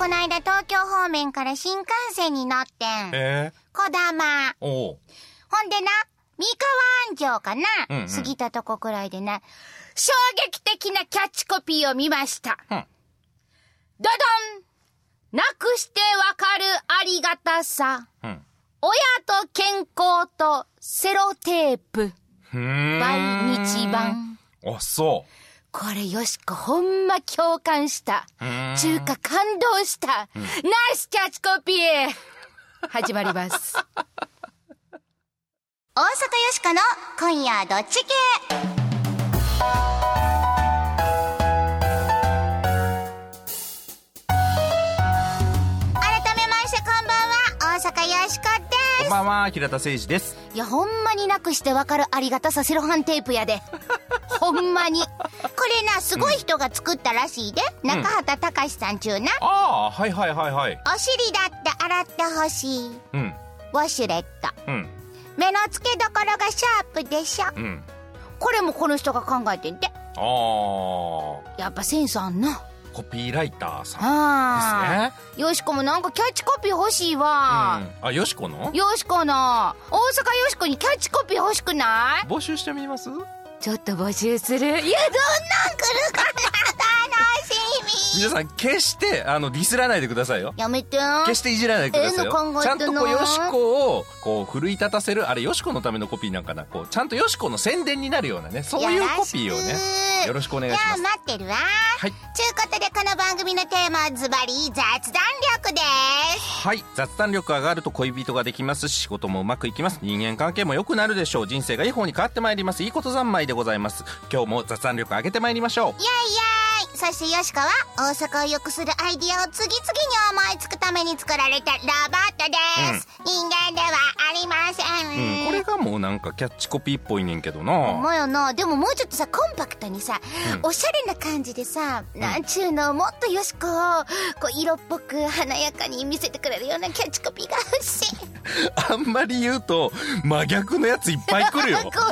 この間東京方面から新幹線に乗ってん。こだま。ほんでな、三河安城かな、うんうん、過ぎたとこくらいでな、衝撃的なキャッチコピーを見ました。うん、ドドン、なくしてわかるありがたさ、うん、親と健康とセロテープ、毎日版。あ、そう。これよしこほんま共感した。中華感動した。ナイスキャッチコピー。始まります。大阪よしこの今夜どっち系。改めましてこんばんは、大阪よしこです。こんばんは、平田誠二です。いやほんまになくしてわかるありがたさセロハンテープやで。ほんまにこれなすごい人が作ったらしいで、うん、中畑隆さんちゅうな、ああはいはいはいはい、お尻だって洗ってほしい、うん、ウォシュレット、うん、目の付けどころがシャープでしょ、うん、これもこの人が考えてんて。ああやっぱセンスあんな、コピーライターさんですね。よしこもなんかキャッチコピー欲しいわ、うん、あ、よしこの？よしこの大阪よしこにキャッチコピー欲しくない？募集してみます？ちょっと募集する。いや、どんなん来るかな楽しみ。皆さん決してディスらないでくださいよ。やめてー。決していじらないでくださいよ。ちゃんとこうよしこをこう奮い立たせる、あれよしこのためのコピーなんかな、こうちゃんとよしこの宣伝になるようなね、そういうコピーをね、よろしくお願いします。じゃあ待ってるわ。はい。ちゅうことでこの番組のテーマはズバリ雑談力です。はい、雑談力上がると恋人ができますし、仕事もうまくいきます。人間関係も良くなるでしょう。人生がいい方に変わってまいります。いいこと三昧でございます。今日も雑談力上げてまいりましょう。イエイイエイ。そしてよしこは大阪を良くするアイディアを次々に思いつくために作られたロボットです、うん、人間ではありません、うん、これがもうなんかキャッチコピーっぽいねんけどな。ほんまやな。でももうちょっとさ、コンパクトにさ、うん、おしゃれな感じでさ、なんちゅうの、もっとよしこをこう色っぽく華やかに見せてくれるようなキャッチコピーが欲しい。あんまり言うと真逆のやついっぱい来るよ。怖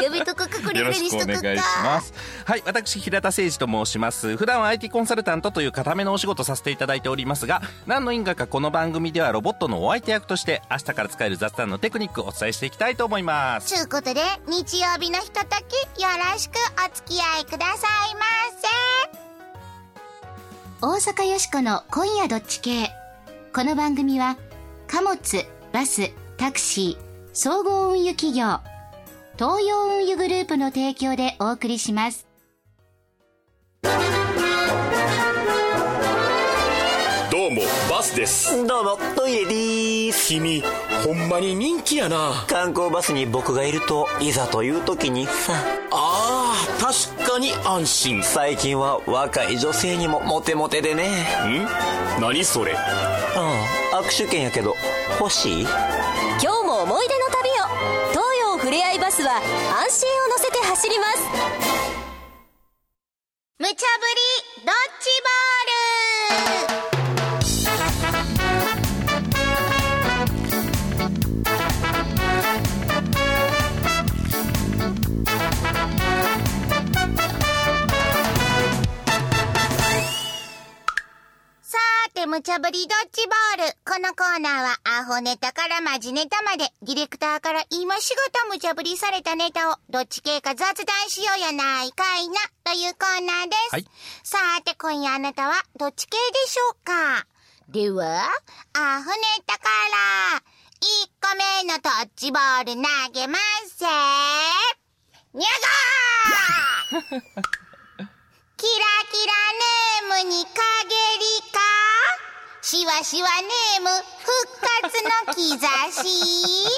い。やめとくか、これぐらいにしとくか。よろしくお願いします。はい、私平田誠二と申します。普段は IT コンサルタントという固めのお仕事させていただいておりますが、何の因果かこの番組ではロボットのお相手役として明日から使える雑談のテクニックをお伝えしていきたいと思います。ということで日曜日のひととき、よろしくお付き合いくださいませ。大阪よしこの今夜どっち系。この番組は貨物・バス・タクシー総合運輸企業東洋運輸グループの提供でお送りします。どうもバスです。どうもトイレでーす。君ほんまに人気やな。観光バスに僕がいるといざという時にさあ、確かに安心。最近は若い女性にもモテモテでね。ん？何それ？ああ、握手券やけど欲しい？今日も思い出の旅を。東洋ふれあいバスは安心を乗せて走ります。無茶ぶりドッジボール。無茶ぶりドッジボール。このコーナーはアホネタからマジネタまで、ディレクターから今しがた無茶ぶりされたネタをどっち系か雑談しようやないかいなというコーナーです、はい、さて今夜あなたはどっち系でしょうか。ではアホネタから1個目のドッジボール投げますにゃごー。キラキラネームに陰りか、シワシワネーム復活の兆し。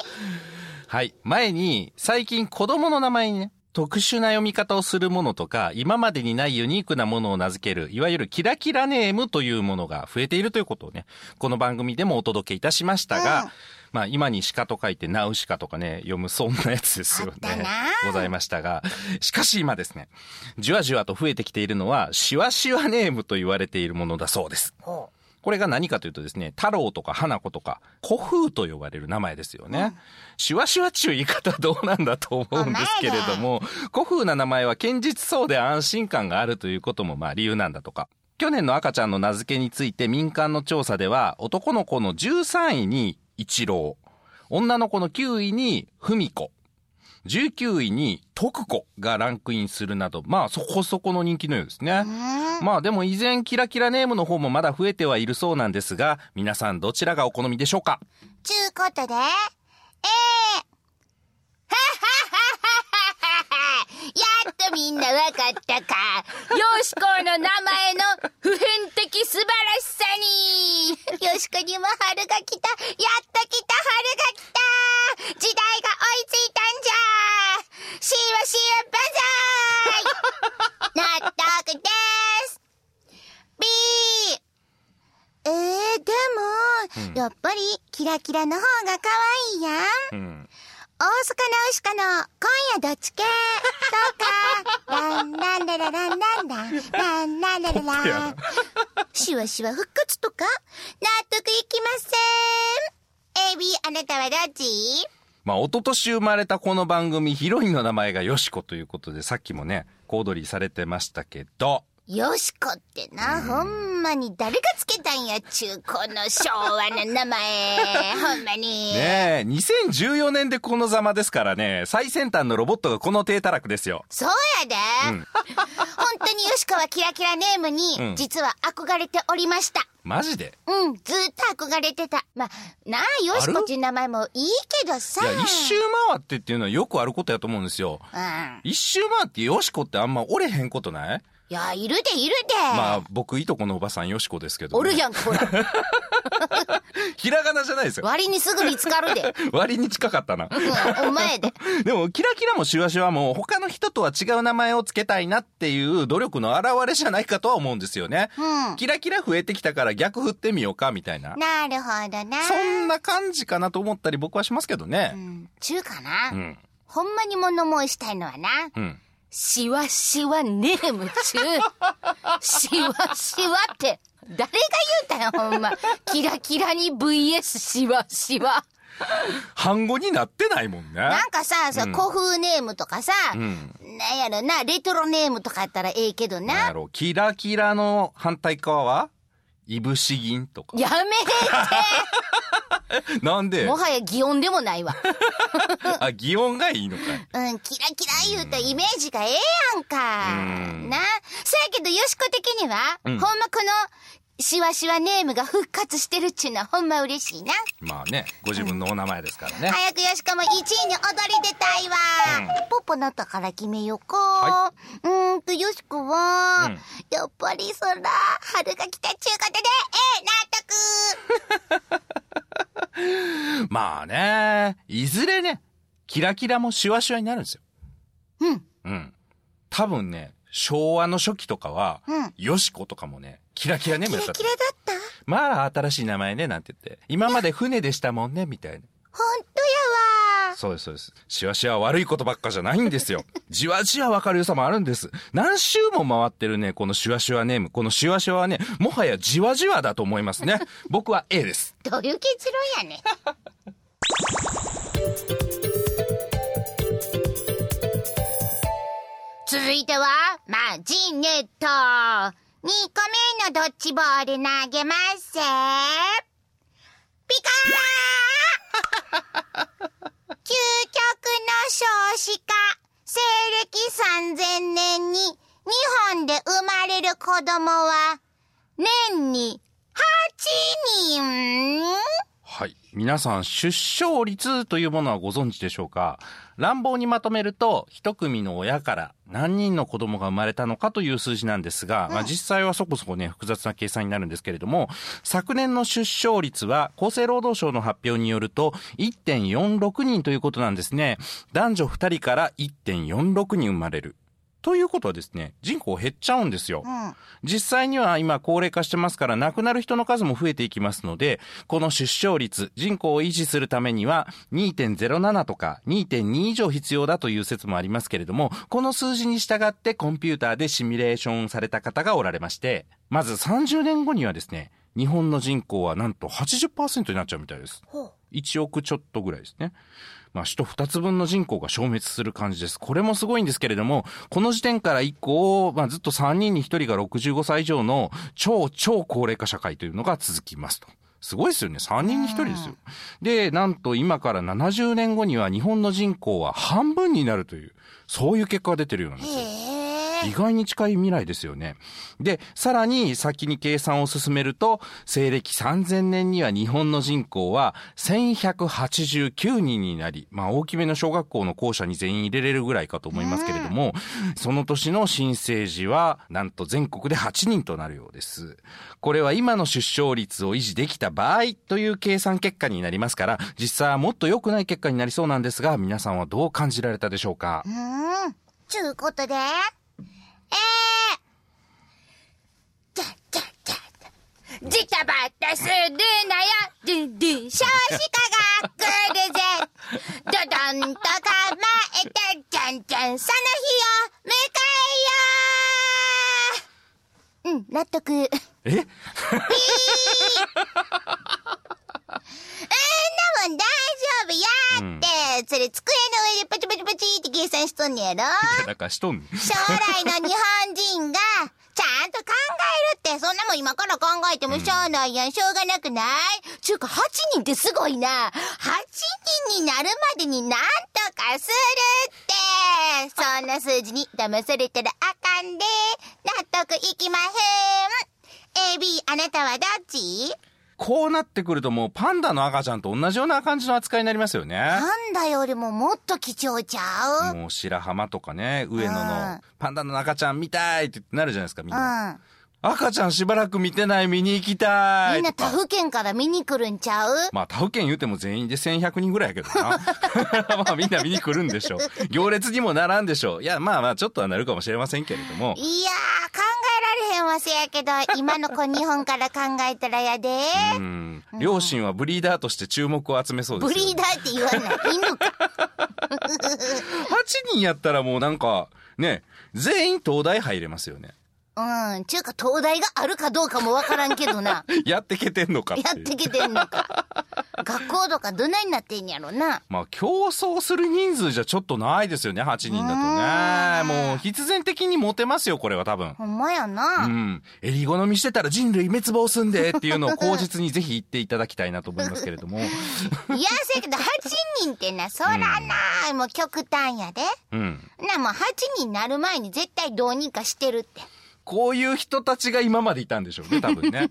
はい、前に最近子供の名前にね、特殊な読み方をするものとか、今までにないユニークなものを名付ける、いわゆるキラキラネームというものが増えているということをね、この番組でもお届けいたしましたが、うん、まあ今に鹿と書いてナウシカとかね、読むそんなやつですよね。ございましたが、しかし今ですね、じわじわと増えてきているのはシワシワネームと言われているものだそうです。ほう。これが何かというとですね、太郎とか花子とか古風と呼ばれる名前ですよね、うん、シワシワっちゅう言い方はどうなんだと思うんですけれども、古風な名前は堅実そうで安心感があるということもまあ理由なんだとか。去年の赤ちゃんの名付けについて民間の調査では、男の子の13位にイチロー、女の子の9位にフミコ、19位に徳子がランクインするなど、まあそこそこの人気のようですね。まあでも依然キラキラネームの方もまだ増えてはいるそうなんですが、皆さんどちらがお好みでしょうか。ちゅうことで、やっとみんなわかったか。よしこの名前の普遍的素晴らしさに。よしこにも春が来た。やっと来た春が来た。時代が追いついたんじゃ。しわしわ万歳。納得です。B。でも、やっぱりキラキラの方が可愛いやん。大須かナウシカの今夜どっち系とか、ランランララランランランランランラララン、シワシワ復活とか納得いきません。 AB あなたはどっち？まあ一昨年生まれたこの番組、ヒロインの名前がヨシコということで、さっきもね小躍りされてましたけど、ヨシコってな、ほんまに誰がつけたんやっちゅう、この昭和の名前。ほんまにねえ、2014年でこのざまですからね。最先端のロボットがこの体たらくですよ。そうやで、本当にヨシコはキラキラネームに実は憧れておりました、マジで。ずーっと憧れてた。まあなあ、ヨシコっていう名前もいいけどさ、いや、一周回ってっていうのはよくあることやと思うんですよ、一周回ってヨシコってあんま折れへんことない？いや、いるでいるで。まあ僕いとこのおばさんよしこですけど、ね、おるやんこら。ひらがなじゃないですよ。割にすぐ見つかるで。割に近かったな。お前で。でもキラキラもシュワシュワも他の人とは違う名前をつけたいなっていう努力の表れじゃないかとは思うんですよね、キラキラ増えてきたから逆振ってみようかみたいな。なるほどな。そんな感じかなと思ったり僕はしますけどね、ちゅうかな、ほんまに物申したいのはな、シワシワネーム中、シワシワって誰が言うたよ、ほんま。キラキラに VS シワシワ、半語になってないもんね。なんかさ、古風ネームとかさ、なんやろな、レトロネームとかやったらええけどな。なんやろ、キラキラの反対側はいぶし銀とか。やめて。なんで？もはや擬音でもないわ。あ、擬音がいいのかい。キラキラ言うとイメージがええやんか。な。そやけど、よしこ的には、ほんまこの、シワシワネームが復活してるっちゅうのはほんま嬉しいな。まあね、ご自分のお名前ですからね。早くよしこも1位に踊り出たいわ。ポポなったから決めようか。よしこは、やっぱりそら、春が来たっちゅうことで、納得。まあね、いずれね、キラキラもシワシワになるんですよ。多分ね、昭和の初期とかは、よしことかもね、キラキラネームだった。キラキラだった。まあ、新しい名前ね、なんて言って。今まで船でしたもんね、みたいな。ほんとやわ。そうです、そうです。シワシワ悪いことばっかじゃないんですよ。じわじわわかる良さもあるんです。何周も回ってるね、このシワシワネーム。このシワシワはね、もはやじわじわだと思いますね。僕は A です。どういう結論やね。続いては、マジネット。2個目のドッジボール投げます。ピカー。究極の少子化。西暦3000年に日本で生まれる子供は、年に8人。はい。皆さん、出生率というものはご存知でしょうか？乱暴にまとめると、一組の親から何人の子供が生まれたのかという数字なんですが、まあ実際はそこそこね、複雑な計算になるんですけれども、昨年の出生率は厚生労働省の発表によると 1.46 人ということなんですね。男女2人から 1.46 人生まれる。ということはですね、人口減っちゃうんですよ、実際には今高齢化してますから亡くなる人の数も増えていきますので、この出生率、人口を維持するためには 2.07 とか 2.2 以上必要だという説もありますけれども、この数字に従ってコンピューターでシミュレーションされた方がおられまして、まず30年後にはですね、日本の人口はなんと 80% になっちゃうみたいです。1億ちょっとぐらいですね。まあ、首都2つ分の人口が消滅する感じです。これもすごいんですけれども、この時点から以降、まあ、ずっと3人に1人が65歳以上の超高齢化社会というのが続きますと。すごいですよね。3人に1人ですよ。で、なんと今から70年後には日本の人口は半分になるという、そういう結果が出てるようなんですよ。意外に近い未来ですよね。で、さらに先に計算を進めると、西暦3000年には日本の人口は1189人になり、まあ大きめの小学校の校舎に全員入れれるぐらいかと思いますけれども、その年の新生児はなんと全国で8人となるようです。これは今の出生率を維持できた場合という計算結果になりますから、実際はもっと良くない結果になりそうなんですが、皆さんはどう感じられたでしょうか？ちゅうことで、ジタバタするなよ、ドゥンドゥン、少子化が来るぜ、ドドンと構えて、じゃんじゃん、その日を迎えよう。納得。え？そんなもん大丈夫やって、それ机の上でパチパチパチって計算しとんねやろ。だからしとんねん。将来の日本人がちゃんと考えるって、そんなもん今から考えてもしょうないやん、しょうがなくない？ちゅうか8人ってすごいな。8人になるまでになんとかするって、そんな数字に騙されたらあかんで、納得いきまへん。AB、あなたはどっち？こうなってくるともうパンダの赤ちゃんと同じような感じの扱いになりますよね。パンダよりももっと貴重ちゃう？もう白浜とかね、上野のパンダの赤ちゃん見たいってなるじゃないですか、みんな。赤ちゃんしばらく見てない、見に行きたい。みんな他府県から見に来るんちゃう？まあ他府県言うても全員で1100人ぐらいやけどな。まあみんな見に来るんでしょう。行列にもならんでしょう。いや、まあまあちょっとはなるかもしれませんけれども。いやー、考えせやけど今の子日本から考えたらやで。うん、両親はブリーダーとして注目を集めそうですよね。ブリーダーって言わない犬か。8人やったらもうなんかね、全員東大入れますよね。うん、ちゅうか東大があるかどうかもわからんけどな。やってけてんのかって。やってけてんのか。学校とかどないになってんやろな。まあ競争する人数じゃちょっとないですよね、8人だとね。もう必然的にモテますよ、これは多分。ほんまやな。うん。襟好みしてたら人類滅亡すんでっていうのを口実にぜひ言っていただきたいなと思いますけれども。いや、せやけど8人ってな、そらな、もう極端やで。うん。な、もう8人になる前に絶対どうにかしてるって。こういう人たちが今までいたんでしょうね、多分ね。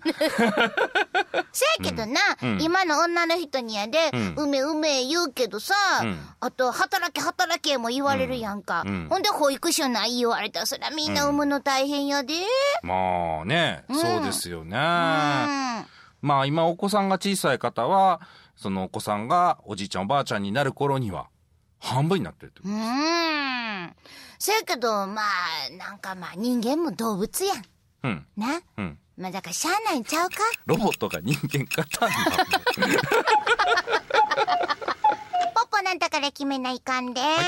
せやけどな、今の女の人にやで、うめうめ言うけどさ、あと、働けも言われるやんか。ほんで、保育所ない言われたら、そりゃみんな産むの大変やで。まあね、そうですよね。まあ今お子さんが小さい方は、そのお子さんがおじいちゃんおばあちゃんになる頃には、半分になってるってことです。そやけど、まあ、なんかまあ人間も動物やん。うん。な？うん。まあだからしゃあないんちゃうか？ロボットが人間かたんだ。ポポなんだから決めないかんで。はいはい、よ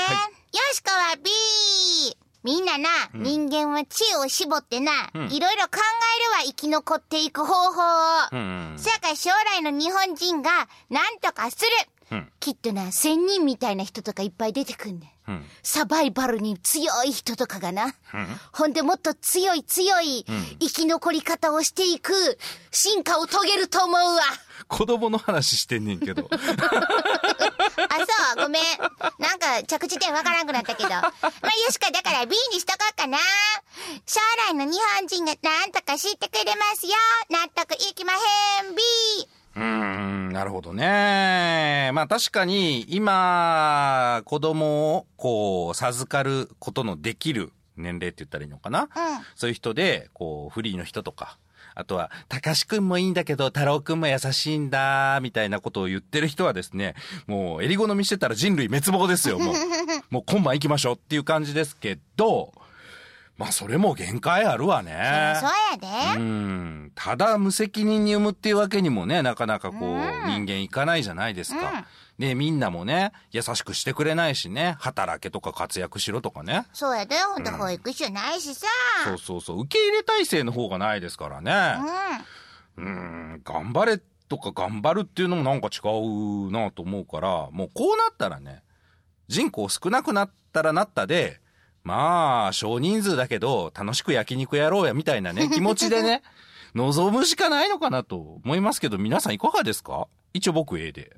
しこは B！ みんなな、人間は知恵を絞ってな、いろいろ考えるわ、生き残っていく方法を。そやから将来の日本人がなんとかする。きっとな、仙人みたいな人とかいっぱい出てくんね、サバイバルに強い人とかがな、ほんでもっと強い生き残り方をしていく進化を遂げると思うわ。子供の話してんねんけど。あ、そう、ごめん、なんか着地点わからんくなったけど、まあよしかだから B にしとこうかな。将来の日本人がなんとか知ってくれますよ、納得いきまへん B。なるほどね。まあ確かに今子供をこう授かることのできる年齢って言ったらいいのかな、そういう人でこうフリーの人とか、あとはたかしくんもいいんだけど太郎くんも優しいんだみたいなことを言ってる人はですね、もう襟好みしてたら人類滅亡ですよ。もう今晩行きましょうっていう感じですけど、まあそれも限界あるわね。そうやで。ただ無責任に産むっていうわけにもね、なかなかこう人間いかないじゃないですか。で、みんなもね、優しくしてくれないしね、働けとか活躍しろとかね。そうやで、ほんと保育所ないしさ。そうそうそう、受け入れ体制の方がないですからね。頑張れとか頑張るっていうのもなんか違うなと思うから、もうこうなったらね、人口少なくなったらなったで、まあ少人数だけど楽しく焼肉やろうやみたいなね、気持ちでね望むしかないのかなと思いますけど、皆さんいかがですか？一応僕 A で。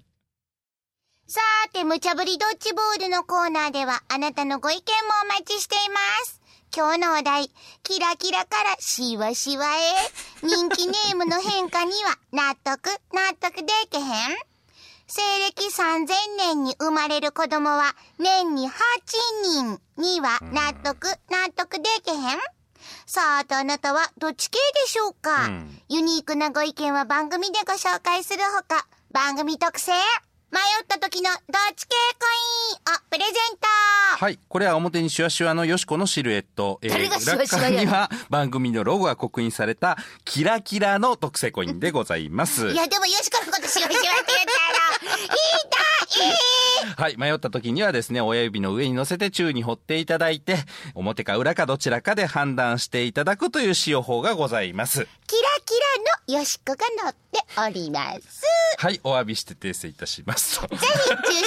さーて、無茶ぶりドッジボールのコーナーではあなたのご意見もお待ちしています。今日のお題、キラキラからシワシワへ、人気ネームの変化には納得でけへん。西暦3000年に生まれる子供は年に8人には納得でけへん。さあ、とあなたはどっち系でしょうか？ユニークなご意見は番組でご紹介するほか、番組特製迷った時のどっち系コインをプレゼント。はい、これは表にシュワシュワのよしこのシルエット、裏側には番組のロゴが刻印されたキラキラの特製コインでございます。いやでもよしこのことシュワシュワって言ったらはい、迷った時にはですね、親指の上に乗せて宙に掘っていただいて、表か裏かどちらかで判断していただくという使用法がございます。キラキラのよしこが乗っております。はい、お詫びして訂正いたします。ぜひ注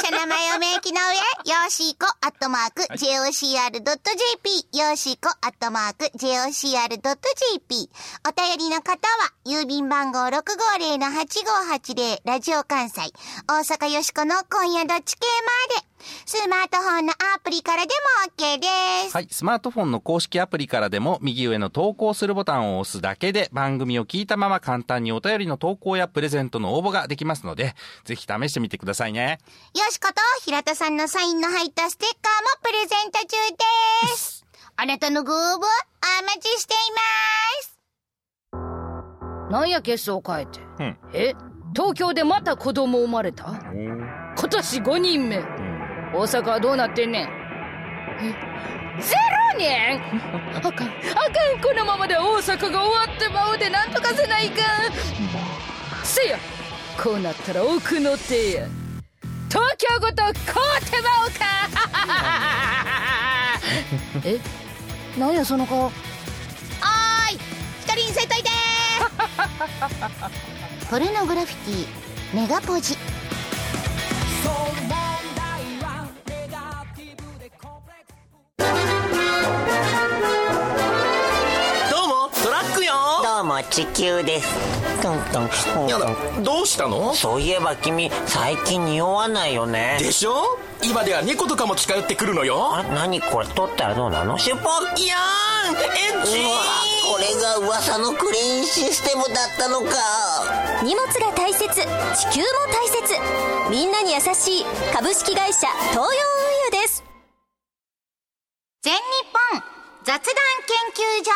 射名前を明記の上、よしこ@jocr.jp、 よしこ@jocr.jp、 お便りの方は郵便番号 650-8580 ラジオ関西大阪よしこの今夜どっち系まで。スマートフォンのアプリからでも OK です。はい、スマートフォンの公式アプリからでも右上の投稿するボタンを押すだけで、番組を聞いたまま簡単にお便りの投稿やプレゼントの応募ができますので、ぜひ試してみてくださいね。よしこと平田さんのサインの入ったステッカーもプレゼント中です。あなたのご応募お待ちしています。なんやゲスを変えて。うん、東京でまた子供生まれた？今年5人目。大阪はどうなってんねん。0人？あかん、このままで大阪が終わってまうで、なんとかせないかん。せや、こうなったら奥の手や。東京ごとこうてまうかなんやその顔。おーい、一人にせんといてポルノグラフィティ、メガポジ。地球です。やだ、どうしたの？そういえば君、最近匂わないよね。でしょ？今では猫とかも近寄ってくるのよ。あ、何これ、取ったらどうなの？シュポキヤーン、エッチー。うわ、これが噂のクリーンシステムだったのか。荷物が大切、地球も大切、みんなに優しい株式会社東洋運輸です。全日本雑談研究所。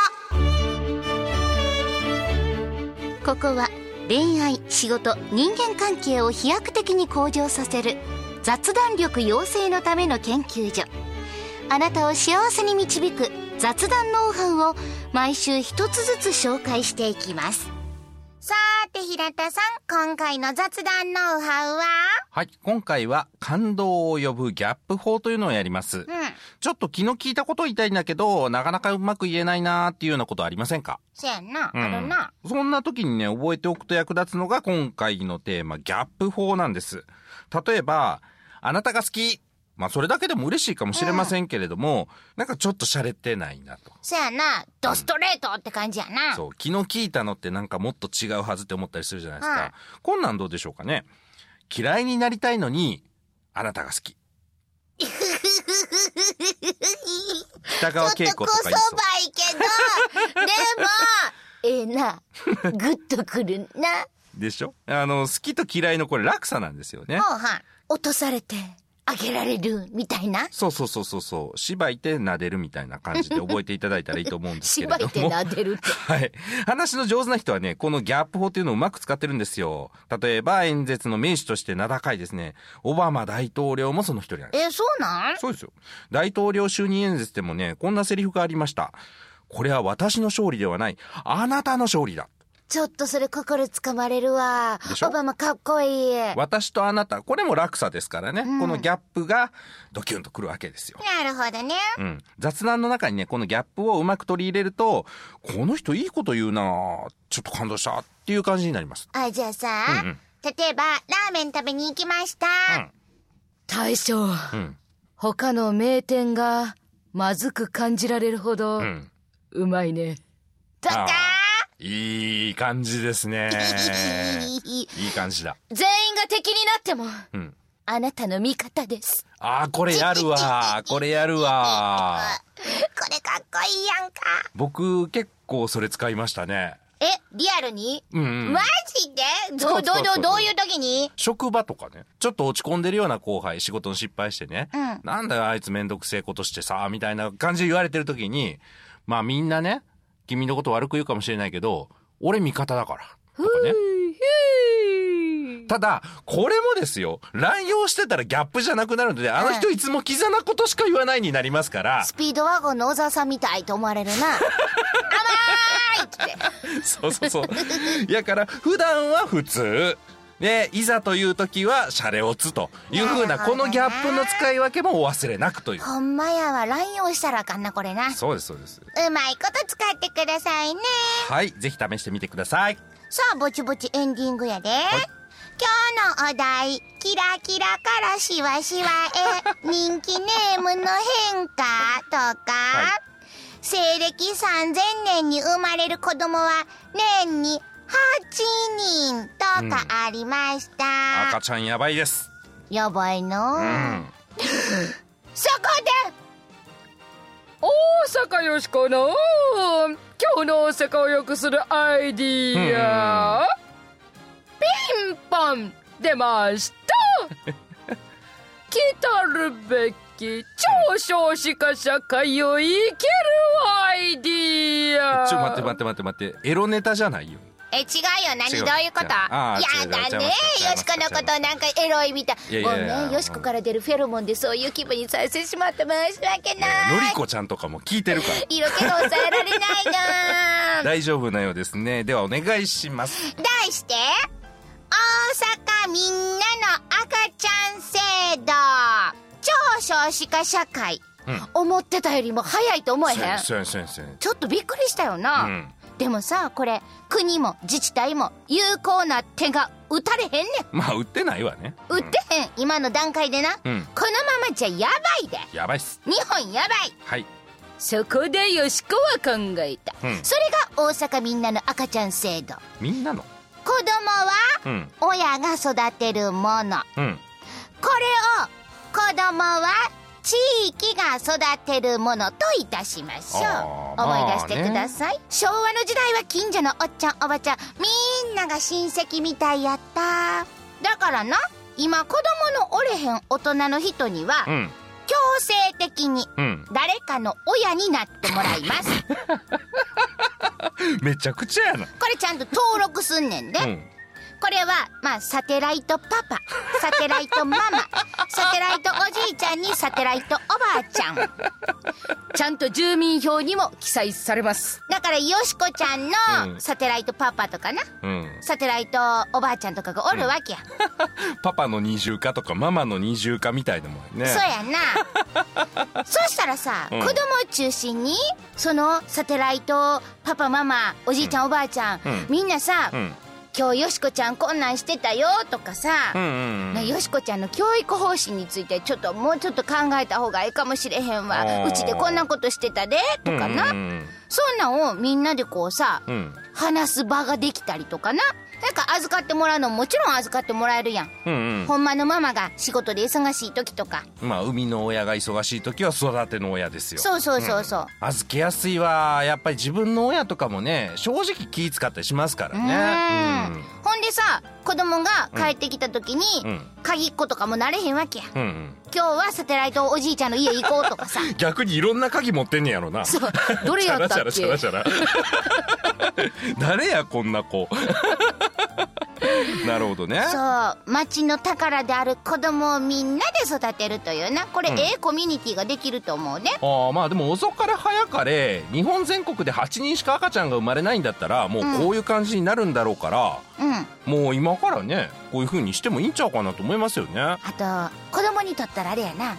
ここは恋愛、仕事、人間関係を飛躍的に向上させる雑談力養成のための研究所。あなたを幸せに導く雑談ノウハウを毎週一つずつ紹介していきます。さーて平田さん、今回の雑談ノウハウは？はい、今回は感動を呼ぶギャップ法というのをやります。ちょっと気の利いたことを言いたいんだけど、なかなかうまく言えないなーっていうようなことありませんか？せやんな、あるな。そんな時にね、覚えておくと役立つのが今回のテーマ、ギャップ法なんです。例えば、あなたが好き。まあそれだけでも嬉しいかもしれませんけれども、なんかちょっと洒落てないなと。そやな、ドストレートって感じやな。そう、気の利いたのってなんかもっと違うはずって思ったりするじゃないですか。こんなんどうでしょうかね。嫌いになりたいのにあなたが好き。北川景子とか言いそう。ちょっとこそばいけどでもな、グッとくるな。でしょ？好きと嫌いのこれ落差なんですよね。落とされて。あげられるみたいな。そう、しばいて撫でるみたいな感じで覚えていただいたらいいと思うんですけれどもしばいて撫でるってはい、話の上手な人はね、このギャップ法というのをうまく使ってるんですよ。例えば演説の名手として名高いですね、オバマ大統領もその一人なんです。そうなん？そうですよ。大統領就任演説でもね、こんなセリフがありました。これは私の勝利ではない、あなたの勝利だ。ちょっとそれ心つかまれるわ。オバマかっこいい。私とあなた、これも落差ですからね、このギャップがドキュンとくるわけですよ。なるほどね。雑談の中にね、このギャップをうまく取り入れると、この人いいこと言うな、ちょっと感動したっっていう感じになります。あ、じゃあさ、例えばラーメン食べに行きました。大将、他の名店がまずく感じられるほど、うまいね。とかいい感じですね。いい感じだ。全員が敵になっても、あなたの味方です。ああ、これやるわ。これやるわ。これかっこいいやんか。僕結構それ使いましたね。え、リアルに？マジで？どういう時に？職場とかね。ちょっと落ち込んでるような後輩、仕事に失敗してね。なんだよあいつめんどくせえことしてさ、みたいな感じで言われてる時に、まあみんなね、君のこと悪く言うかもしれないけど、俺味方だから。とかね。ただ、これもですよ、乱用してたらギャップじゃなくなるので、あの人いつもキザなことしか言わないになりますから。スピードワゴンの小沢さんみたいと思われるな。そうそうそう。やから普段は普通で、いざという時はシャレオツという風な、このギャップの使い分けもお忘れなくという。ほんまやわ、乱用したらあかんなこれな。そうですそうです。うまいこと使ってくださいね。はい、ぜひ試してみてください。さあ、ぼちぼちエンディングやで、はい、今日のお題、キラキラからシワシワへ人気ネームの変化とか、はい、西暦3000年に生まれる子供は年に8人とかありました、赤ちゃんやばいです。やばいの、そこで大阪よしこの今日の大阪を良くするアイディア、ピンポン出ました。来たるべき超少子化社会を生きるアイディア。ちょ、待って、エロネタじゃないよ。え、違うよ。何、どういうこと？やだね、よしこのことなんかエロいみたい。もうね、よしこから出るフェロモンでそういう気分にされてしまって申し訳ない。のりこちゃんとかも聞いてるから色気が抑えられないな。大丈夫なようですね。ではお願いします。題して、大阪みんなの赤ちゃん制度、超少子化社会、思ってたよりも早いと思えへん？ちょっとびっくりしたよな、でもさ、これ国も自治体も有効な手が打たれへんねん。まあ打ってないわね。打ってへん、今の段階でな、このままじゃやばいで。やばいっす、日本やばい。はい、そこでよしこは考えた、それが大阪みんなの赤ちゃん制度。みんなの子供は親が育てるもの、これを子供は地域が育てるものといたしましょう。思い出してください、昭和の時代は近所のおっちゃんおばちゃんみんなが親戚みたいやった。だからな、今子供のおれへん大人の人には、強制的に誰かの親になってもらいます、めちゃくちゃやな。これちゃんと登録すんねんで、これはまあサテライトパパ、サテライトママ、サテライトおじいちゃんにサテライトおばあちゃん、ちゃんと住民票にも記載されます。だからよしこちゃんのサテライトパパとかな、サテライトおばあちゃんとかがおるわけや、パパの二重化とかママの二重化みたいなもんね。そうやな。そしたらさ、子供を中心にそのサテライトパパママおじいちゃん、おばあちゃん、みんなさ、今日よしこちゃんこんなんしてたよとかさ、よしこちゃんの教育方針についてちょっともうちょっと考えた方がいいかもしれへんわ、うちでこんなことしてたでとかな、そんなんをみんなでこうさ、話す場ができたりとかな。なんか預かってもらうのももちろん預かってもらえるやん、ほんまのママが仕事で忙しい時とか、まあ海の親が忙しい時は育ての親ですよ。そうそうそうそう、預けやすいわ。やっぱり自分の親とかもね、正直気使ったりしますからね。ほんでさ、子供が帰ってきた時に、鍵っ子とかもなれへんわけや、今日はサテライトおじいちゃんの家行こうとかさ。逆にいろんな鍵持ってんねやろな。そう、どれやったっけ、誰やこんな子。なるほどね。そう、町の宝である子供をみんなで育てるというな、これ、ええコミュニティができると思うね。まあでも遅かれ早かれ日本全国で8人しか赤ちゃんが生まれないんだったら、もうこういう感じになるんだろうから、もう今からね、こういう風にしてもいいんちゃうかなと思いますよね。あと子供にとったらあれやな、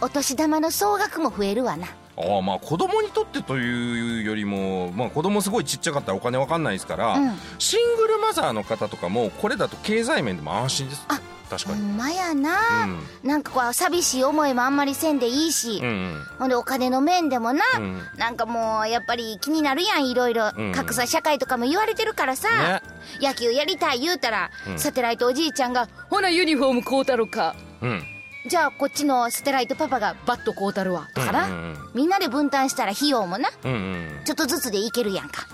お年玉の総額も増えるわな。ああ、まあ子供にとってというよりも、まあ、子供すごいちっちゃかったらお金わかんないですから、うん、シングルマザーの方とかもこれだと経済面でも安心です。あ、確かにほんまやな、うん、なんかこう寂しい思いもあんまりせんでいいし、うんうん、ほんでお金の面でもな、うん、なんかもうやっぱり気になるやん、いろいろ、うん、格差社会とかも言われてるからさ、ね、野球やりたい言うたら、うん、サテライトおじいちゃんがほなユニフォーム買うたろか、うんじゃあこっちのステライトパパがバットこうたるわとかな、うんうんうん、みんなで分担したら費用もな、うんうん、ちょっとずつでいけるやんか。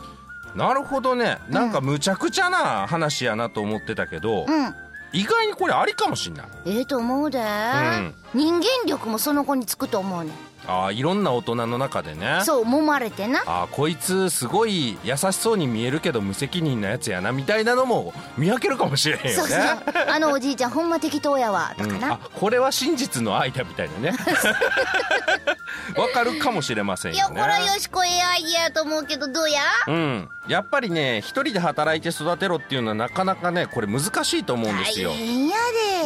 なるほどね、なんかむちゃくちゃな話やなと思ってたけど、うん、意外にこれありかもしんない。ええと思うで、うん、人間力もその子につくと思うね。ああ、いろんな大人の中でね、そう揉まれてな、ああこいつすごい優しそうに見えるけど無責任なやつやなみたいなのも見分けるかもしれへんよね。そうそう、あのおじいちゃんほんま適当やわとかな、うん、あこれは真実の愛だみたいなねわかるかもしれませんよね。いやこれはよしこええアイディアと思うけど、どうや、うん、やっぱりね一人で働いて育てろっていうのはなかなかねこれ難しいと思うんですよ。大変や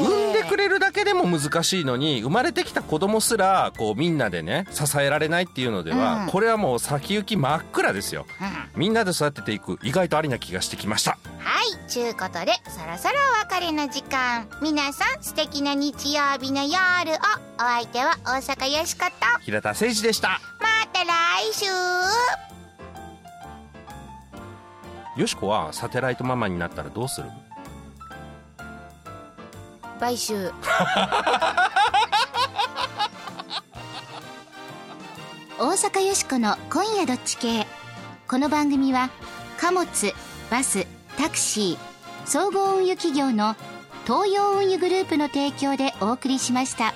で。産んでくれるだけでも難しいのに生まれてきた子供すらこうみんなでね支えられないっていうのでは、うん、これはもう先行き真っ暗ですよ、うん、みんなで育てていく、意外とありな気がしてきました。はい、ちゅうことでそろそろお別れの時間。皆さん素敵な日曜日の夜を。お相手は大阪よしこと平田誠二でした。また来週。よしこはサテライトママになったらどうする？買収大阪よしこの今夜どっち系。この番組は貨物・バス・タクシー総合運輸企業の東洋運輸グループの提供でお送りしました。